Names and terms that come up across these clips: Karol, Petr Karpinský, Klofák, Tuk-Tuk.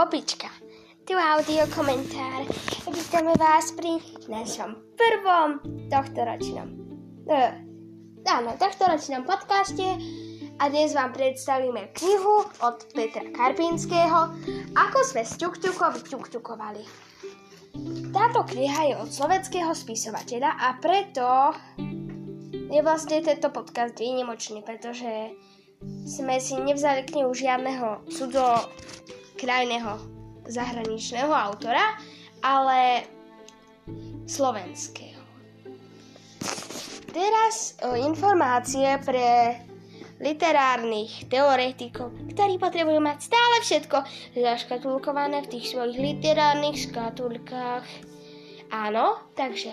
Bobička. Tu audiokomentár. Vítame vás pri našom prvom tohtoročnom. Áno, tohtoročnom podcaste a dnes vám predstavíme knihu od Petra Karpinského Ako sme s Tuk-Tukom tuk-tukovali. Táto kniha je od slovenského spisovateľa a preto je vlastne tento podcast výnimočný, pretože sme si nevzali knihu žiadneho cudzokrajného zahraničného autora, ale slovenského. Teraz informácie pre literárnych teoretikov, ktorí potrebujú mať stále všetko zaškatulkované v tých svojich literárnych škatulkách. Áno, takže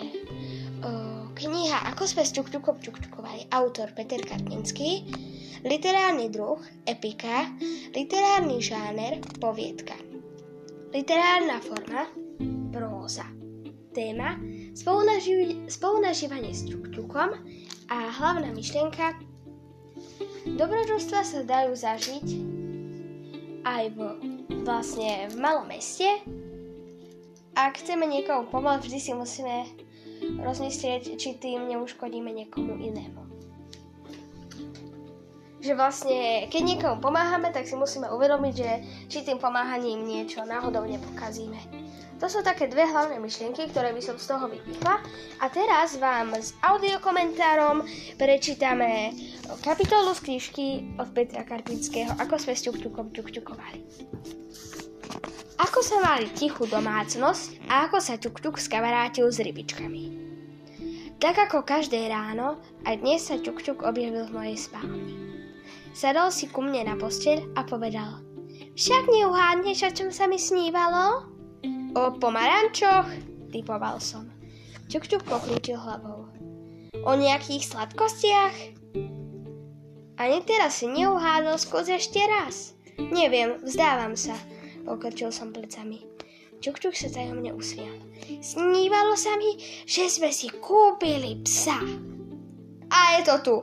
kniha Ako sme s Tuk-Tukom tuk-tukovali, autor Petr Karpinský, literárny druh, epika, literárny žáner, poviedka, literárna forma, próza, téma, spolunažívanie s Tuk-Tukom a hlavná myšlienka. Dobrodružstva sa dajú zažiť aj vlastne v malom meste. Ak chceme niekomu pomôcť, vždy si musíme rozmyslieť, či tým neuškodíme niekomu inému. Že vlastne, keď niekomu pomáhame, tak si musíme uvedomiť, že či tým pomáhaním niečo náhodou nepokazíme. To sú také dve hlavné myšlienky, ktoré by som z toho vypichla. A teraz vám s audiokomentárom prečítame kapitolu z knižky od Petra Karpinského Ako sme s Tuk-Tukom tuk-tukovali. Ako sa mali tichú domácnosť a ako sa Tuk-Tuk skamarátil s rybičkami. Tak ako každé ráno, aj dnes sa Tuk-Tuk objavil v mojej spálni. Sadol si ku mne na posteľ a povedal: Však neuhádneš, o čom sa mi snívalo? O pomarančoch, typoval som. Tuk-Tuk pokrútil hlavou. O nejakých sladkostiach? Ani teraz si neuhádol, skús ešte raz. Neviem, vzdávam sa. Pokrčil som plecami. Tuk-Tuk sa tajomne usmial. Snívalo sa mi, že sme si kúpili psa. A je to tu.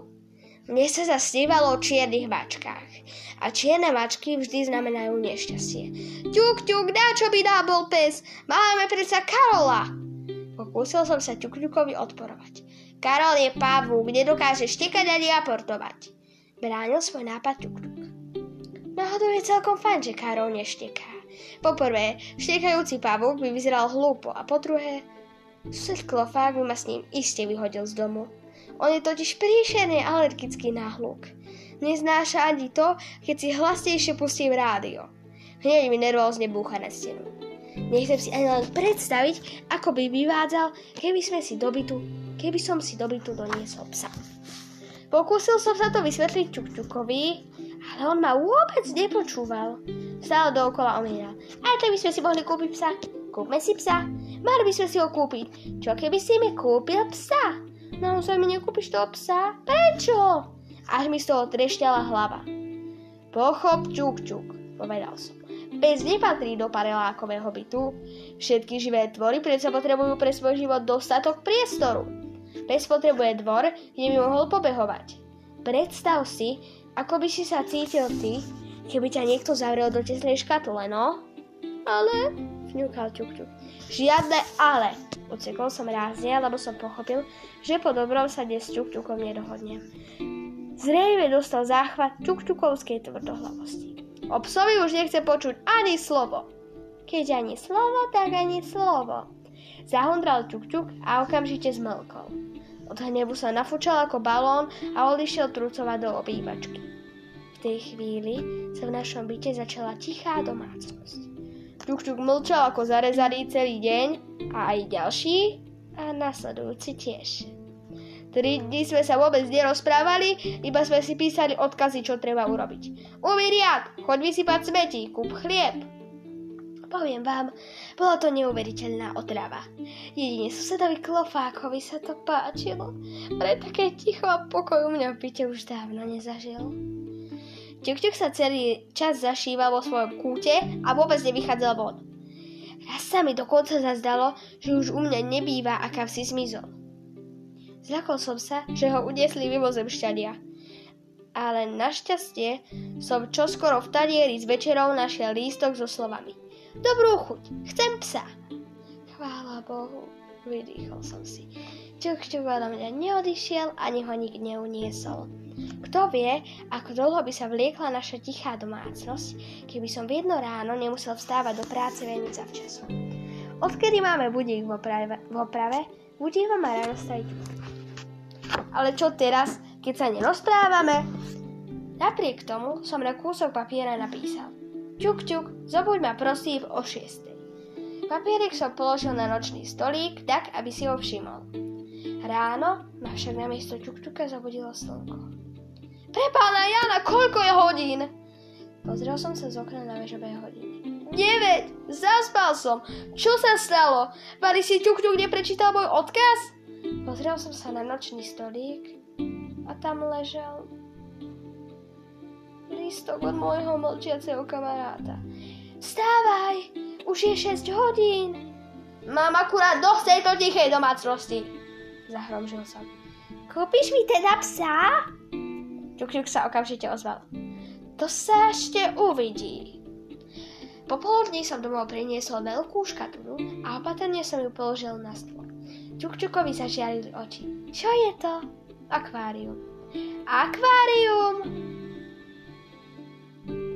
Mne sa zasnívalo o čiernych mačkách. A čierne mačky vždy znamenajú nešťastie. Tuk-tuk, načo by nám bol pes? Máme predsa Karola. Pokúsil som sa Tuk-Tukovi odporovať. Karol je pavúk, nedokáže štekať ani aportovať. Bránil svoj nápad Tuk-Tuk. Náhodou je celkom fajn, že Karol nešteká. Po prvé, štekajúci pavúk by vyzeral hlúpo a po druhé, sused Klofák by ma s ním iste vyhodil z domu. On je totiž príšerne alergický na hluk. Neznáša ani to, keď si hlasnejšie pustím rádio. Hneď mi nervózne búcha na stenu. Nechcem si ani len predstaviť, ako by vyvádzal, keby som si do bytu doniesol psa. Pokúsil som sa to vysvetliť Tuk-Tukovi, ale on ma vôbec nepočúval. Stále dookola omieral. A keby sme si mohli kúpiť psa? Kúpme si psa. Mali by sme si ho kúpiť. Čo keby si mi kúpil psa? Naozaj mi nekúpiš toho psa? Prečo? Až mi z toho trešťala hlava. Pochop, Tuk-Tuk, povedal som. Pes nepatrí do panelákového bytu. Všetky živé tvory predsa potrebujú pre svoj život dostatok priestoru. Pes potrebuje dvor, kde by mohol pobehovať. Predstav si, ako by si sa cítil ty, keby ťa niekto zavrel do tesnej škatule, no? Ale, vňukal Tuk-Tuk. Žiadne ale. Uciekol som rázne, lebo som pochopil, že po dobrom sa dnes Tuk-Tukom nedohodnem. Zrejme dostal záchvat Tuk-Tukovskej tvrdohlavosti. O psovi už nechce počuť ani slovo. Keď ani slovo, tak ani slovo. Zahundral Tuk-Tuk a okamžite zmlkol. Od hnevu sa nafúčal ako balón a odišiel trucovať do obývačky. V tej chvíli sa v našom byte začala tichá domácnosť. Tuk-Tuk mlčal ako zarezaný celý deň a aj ďalší a nasledujúci tiež. 3 dni sme sa vôbec nerozprávali, iba sme si písali odkazy, čo treba urobiť. Umyj riad, choď vysypať smetí, kúp chlieb. Poviem vám, bola to neuveriteľná otrava. Jedine susedovi Klofákovi sa to páčilo, ale také ticho a pokoj u mňa v byte už dávno nezažil. Tuk-Tuk sa celý čas zašíval vo svojom kúte a vôbec nevychádzal von. Raz sa mi dokonca zazdalo, že už u mňa nebýva a kam si zmizol. Zľakol som sa, že ho uniesli mimozemšťania. Ale našťastie som čoskoro v tanieri s večerou našiel lístok so slovami. dobrú chuť, chcem psa. Chvála Bohu, vydýchol som si. Tuk-tuk odo mňa neodišiel, ani ho nik neuniesol. Kto vie, ako dlho by sa vliekla naša tichá domácnosť, keby som v jedno ráno nemusel vstávať do práce veľmi zavčasu. Odkedy máme budík v oprave, budík má ráno staviť. Ale čo teraz, keď sa nerozprávame? Napriek tomu som na kúsok papiera napísal: Tuk-tuk, zobuď ma prosím o 6:00. Papierik som položil na nočný stolík tak, aby si ho všimol. Ráno ma však namiesto tuk-tuka zabudilo slnko. Pre pána Jana, koľko je hodín? Pozrel som sa z okna na vežové hodiny. 9! Zaspal som! Čo sa stalo? Pari si tuk-tuk neprečítal môj odkaz? Pozrel som sa na nočný stolík a tam ležel lístok od môjho mlčiaceho kamaráta. Vstávaj! Už je 6 hodín! Mám akurát dosť tejto tichej domácnosti! Zahromžil som. Kúpiš mi teda psa? Tuk-tuk sa okamžite ozval. To sa ešte uvidí. Popoludní som domov priniesol veľkú škatulu a opatrne som ju položil na stôl. Tuk-tukovi zažiarili oči. Čo je to? Akvárium. Akvárium!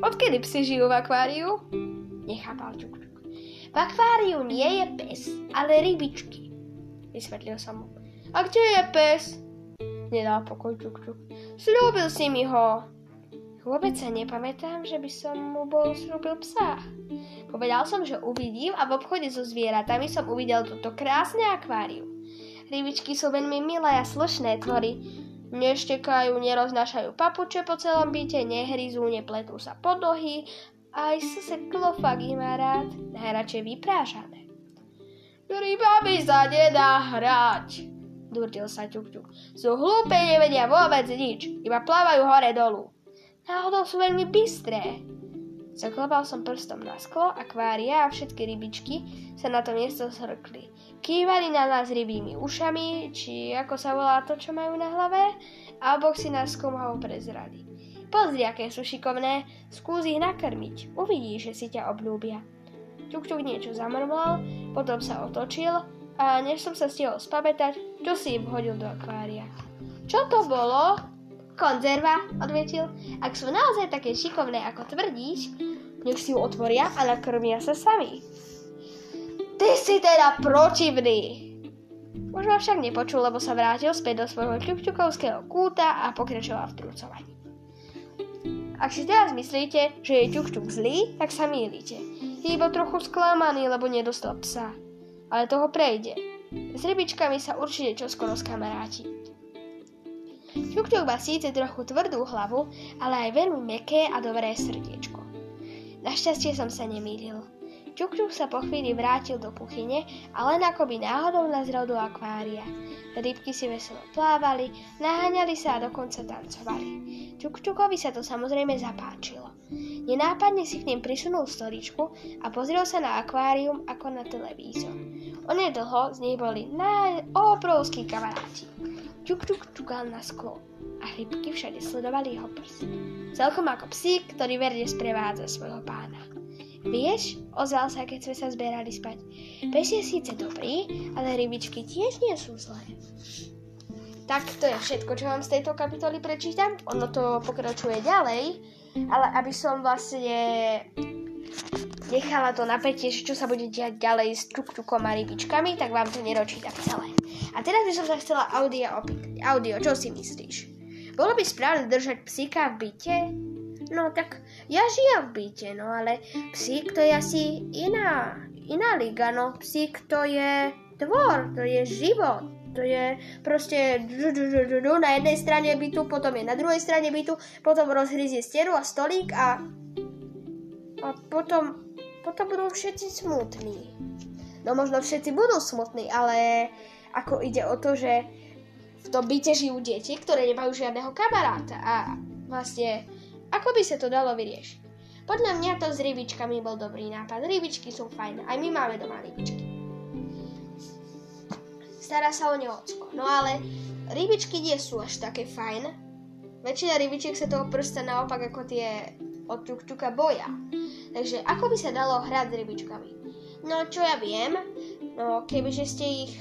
Odkedy psi žijú v akváriu? Nechápal Tuk-tuk. V akváriu nie je pes, ale rybičky. Vysvetlil som mu. A kde je pes? Nedal pokoj Tuk-tuk. Sľúbil si mi ho. Vôbec sa nepamätám, že by som mu bol sľúbil psa. Povedal som, že uvidím a v obchode so zvieratami som uvidel toto krásne akvárium. Rybičky sú veľmi milé a slušné tvory. Neštekajú, neroznášajú papuče po celom byte, nehryzú, nepletú sa pod nohy. Aj sused Klofák ich má rád. Najradšej vyprážané. Ryba by sa nedá hrať. Durdil sa Tuk-tuk. Sú hlúpe, nevedia vôbec nič, iba plávajú hore dolu. Náhodou sú veľmi bystré. Zaklopal som prstom na sklo, akvária a všetky rybičky sa na to miesto zhrkli. Kývali na nás rybými ušami, či ako sa volá to, čo majú na hlave, a obok si nás skúmavou prezrali. Pozri, aké sú šikovné, skús ich nakrmiť, uvidíš, že si ťa obľúbia. Tuk-tuk niečo zamrmlal, potom sa otočil, a než som sa stihol spamätať, čo si im hodil do akvária. Čo to bolo? Konzerva, odvetil. Ak sú naozaj také šikovné, ako tvrdíš, nech si ju otvoria a nakrmia sa sami. Ty si teda protivný! Už ma však nepočul, lebo sa vrátil späť do svojho tuk-tukovského kúta a pokračoval v trucovaní. Ak si teraz myslíte, že je tuk-tuk zlý, tak sa mýlite. Je iba trochu sklamaný, lebo nedostal psa. Ale toho prejde. S rybičkami sa určite čoskoro skamaráti. Tuk-tuk má síce trochu tvrdú hlavu, ale aj veľmi mäkké a dobré srdiečko. Našťastie som sa nemýlil. Tuk-tuk sa po chvíli vrátil do kuchyne a len akoby náhodou nazrel do akvária. Rybky si veselo plávali, naháňali sa a dokonca tancovali. Tuk-tukovi sa to samozrejme zapáčilo. Nenápadne si k nim prisunul stoličku a pozrel sa na akvárium ako na televízor. Onedlho z nej boli obrovskí kamaráti. Tuk-tuk ťukal na sklo a rybky všade sledovali jeho prst. Celkom ako psík, ktorý verne sprevádza svojho pána. Vieš, ozval sa, keď sme sa zberali spať. Pes je síce dobrý, ale rybičky tiež nie sú zlé. Tak to je všetko, čo vám z tejto kapitoly prečítam. Ono to pokračuje ďalej. Ale aby som vlastne nechala to napätie, čo sa bude diať ďalej s tuk-tukom a rybičkami, tak vám to nedočítam celé. A teraz by som sa chcela Audia opýtať. Audio, čo si myslíš? Bolo by správne držať psíka v byte? No tak ja žijem v byte, no ale psík to je asi iná liga, no psík to je tvor, to je život. To je proste na jednej strane bytu, potom je na druhej strane bytu, potom rozhryzie stenu a stolík a potom budú všetci smutní. No možno všetci budú smutní, ale ako ide o to, že v tom byte žijú deti, ktoré nemajú žiadneho kamaráta a vlastne ako by sa to dalo vyriešiť? Podľa mňa to s rybičkami bol dobrý nápad. Rybičky sú fajn, aj my máme doma rybičky. Stará sa o ne ocko. No ale rybičky nie sú až také fajn. Väčšina rybičiek sa toho prsta naopak ako tie od tuk-tuka boja. Takže ako by sa dalo hrať s rybičkami? No, čo ja viem, no kebyže ste ich...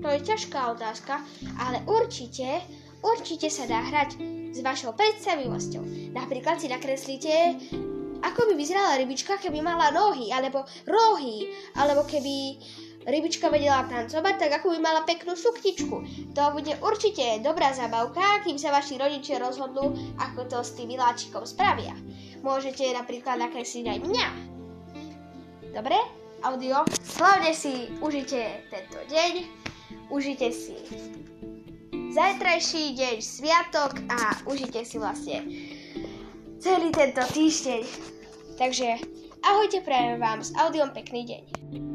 To je ťažká otázka, ale určite sa dá hrať s vašou predstavivosťou. Napríklad si nakreslíte, ako by vyzerala rybička, keby mala nohy, alebo rohy, alebo keby rybička vedela tancovať, tak ako by mala peknú sukničku. To bude určite dobrá zabavka, kým sa vaši rodičia rozhodnú, ako to s tým miláčikom spravia. Môžete napríklad nakresliť aj mňa. Dobre? Audio. Hlavne si užite tento deň, užite si zajtrajší deň, sviatok a užite si vlastne celý tento týždeň. Takže ahojte, prajem vám s Audiom pekný deň.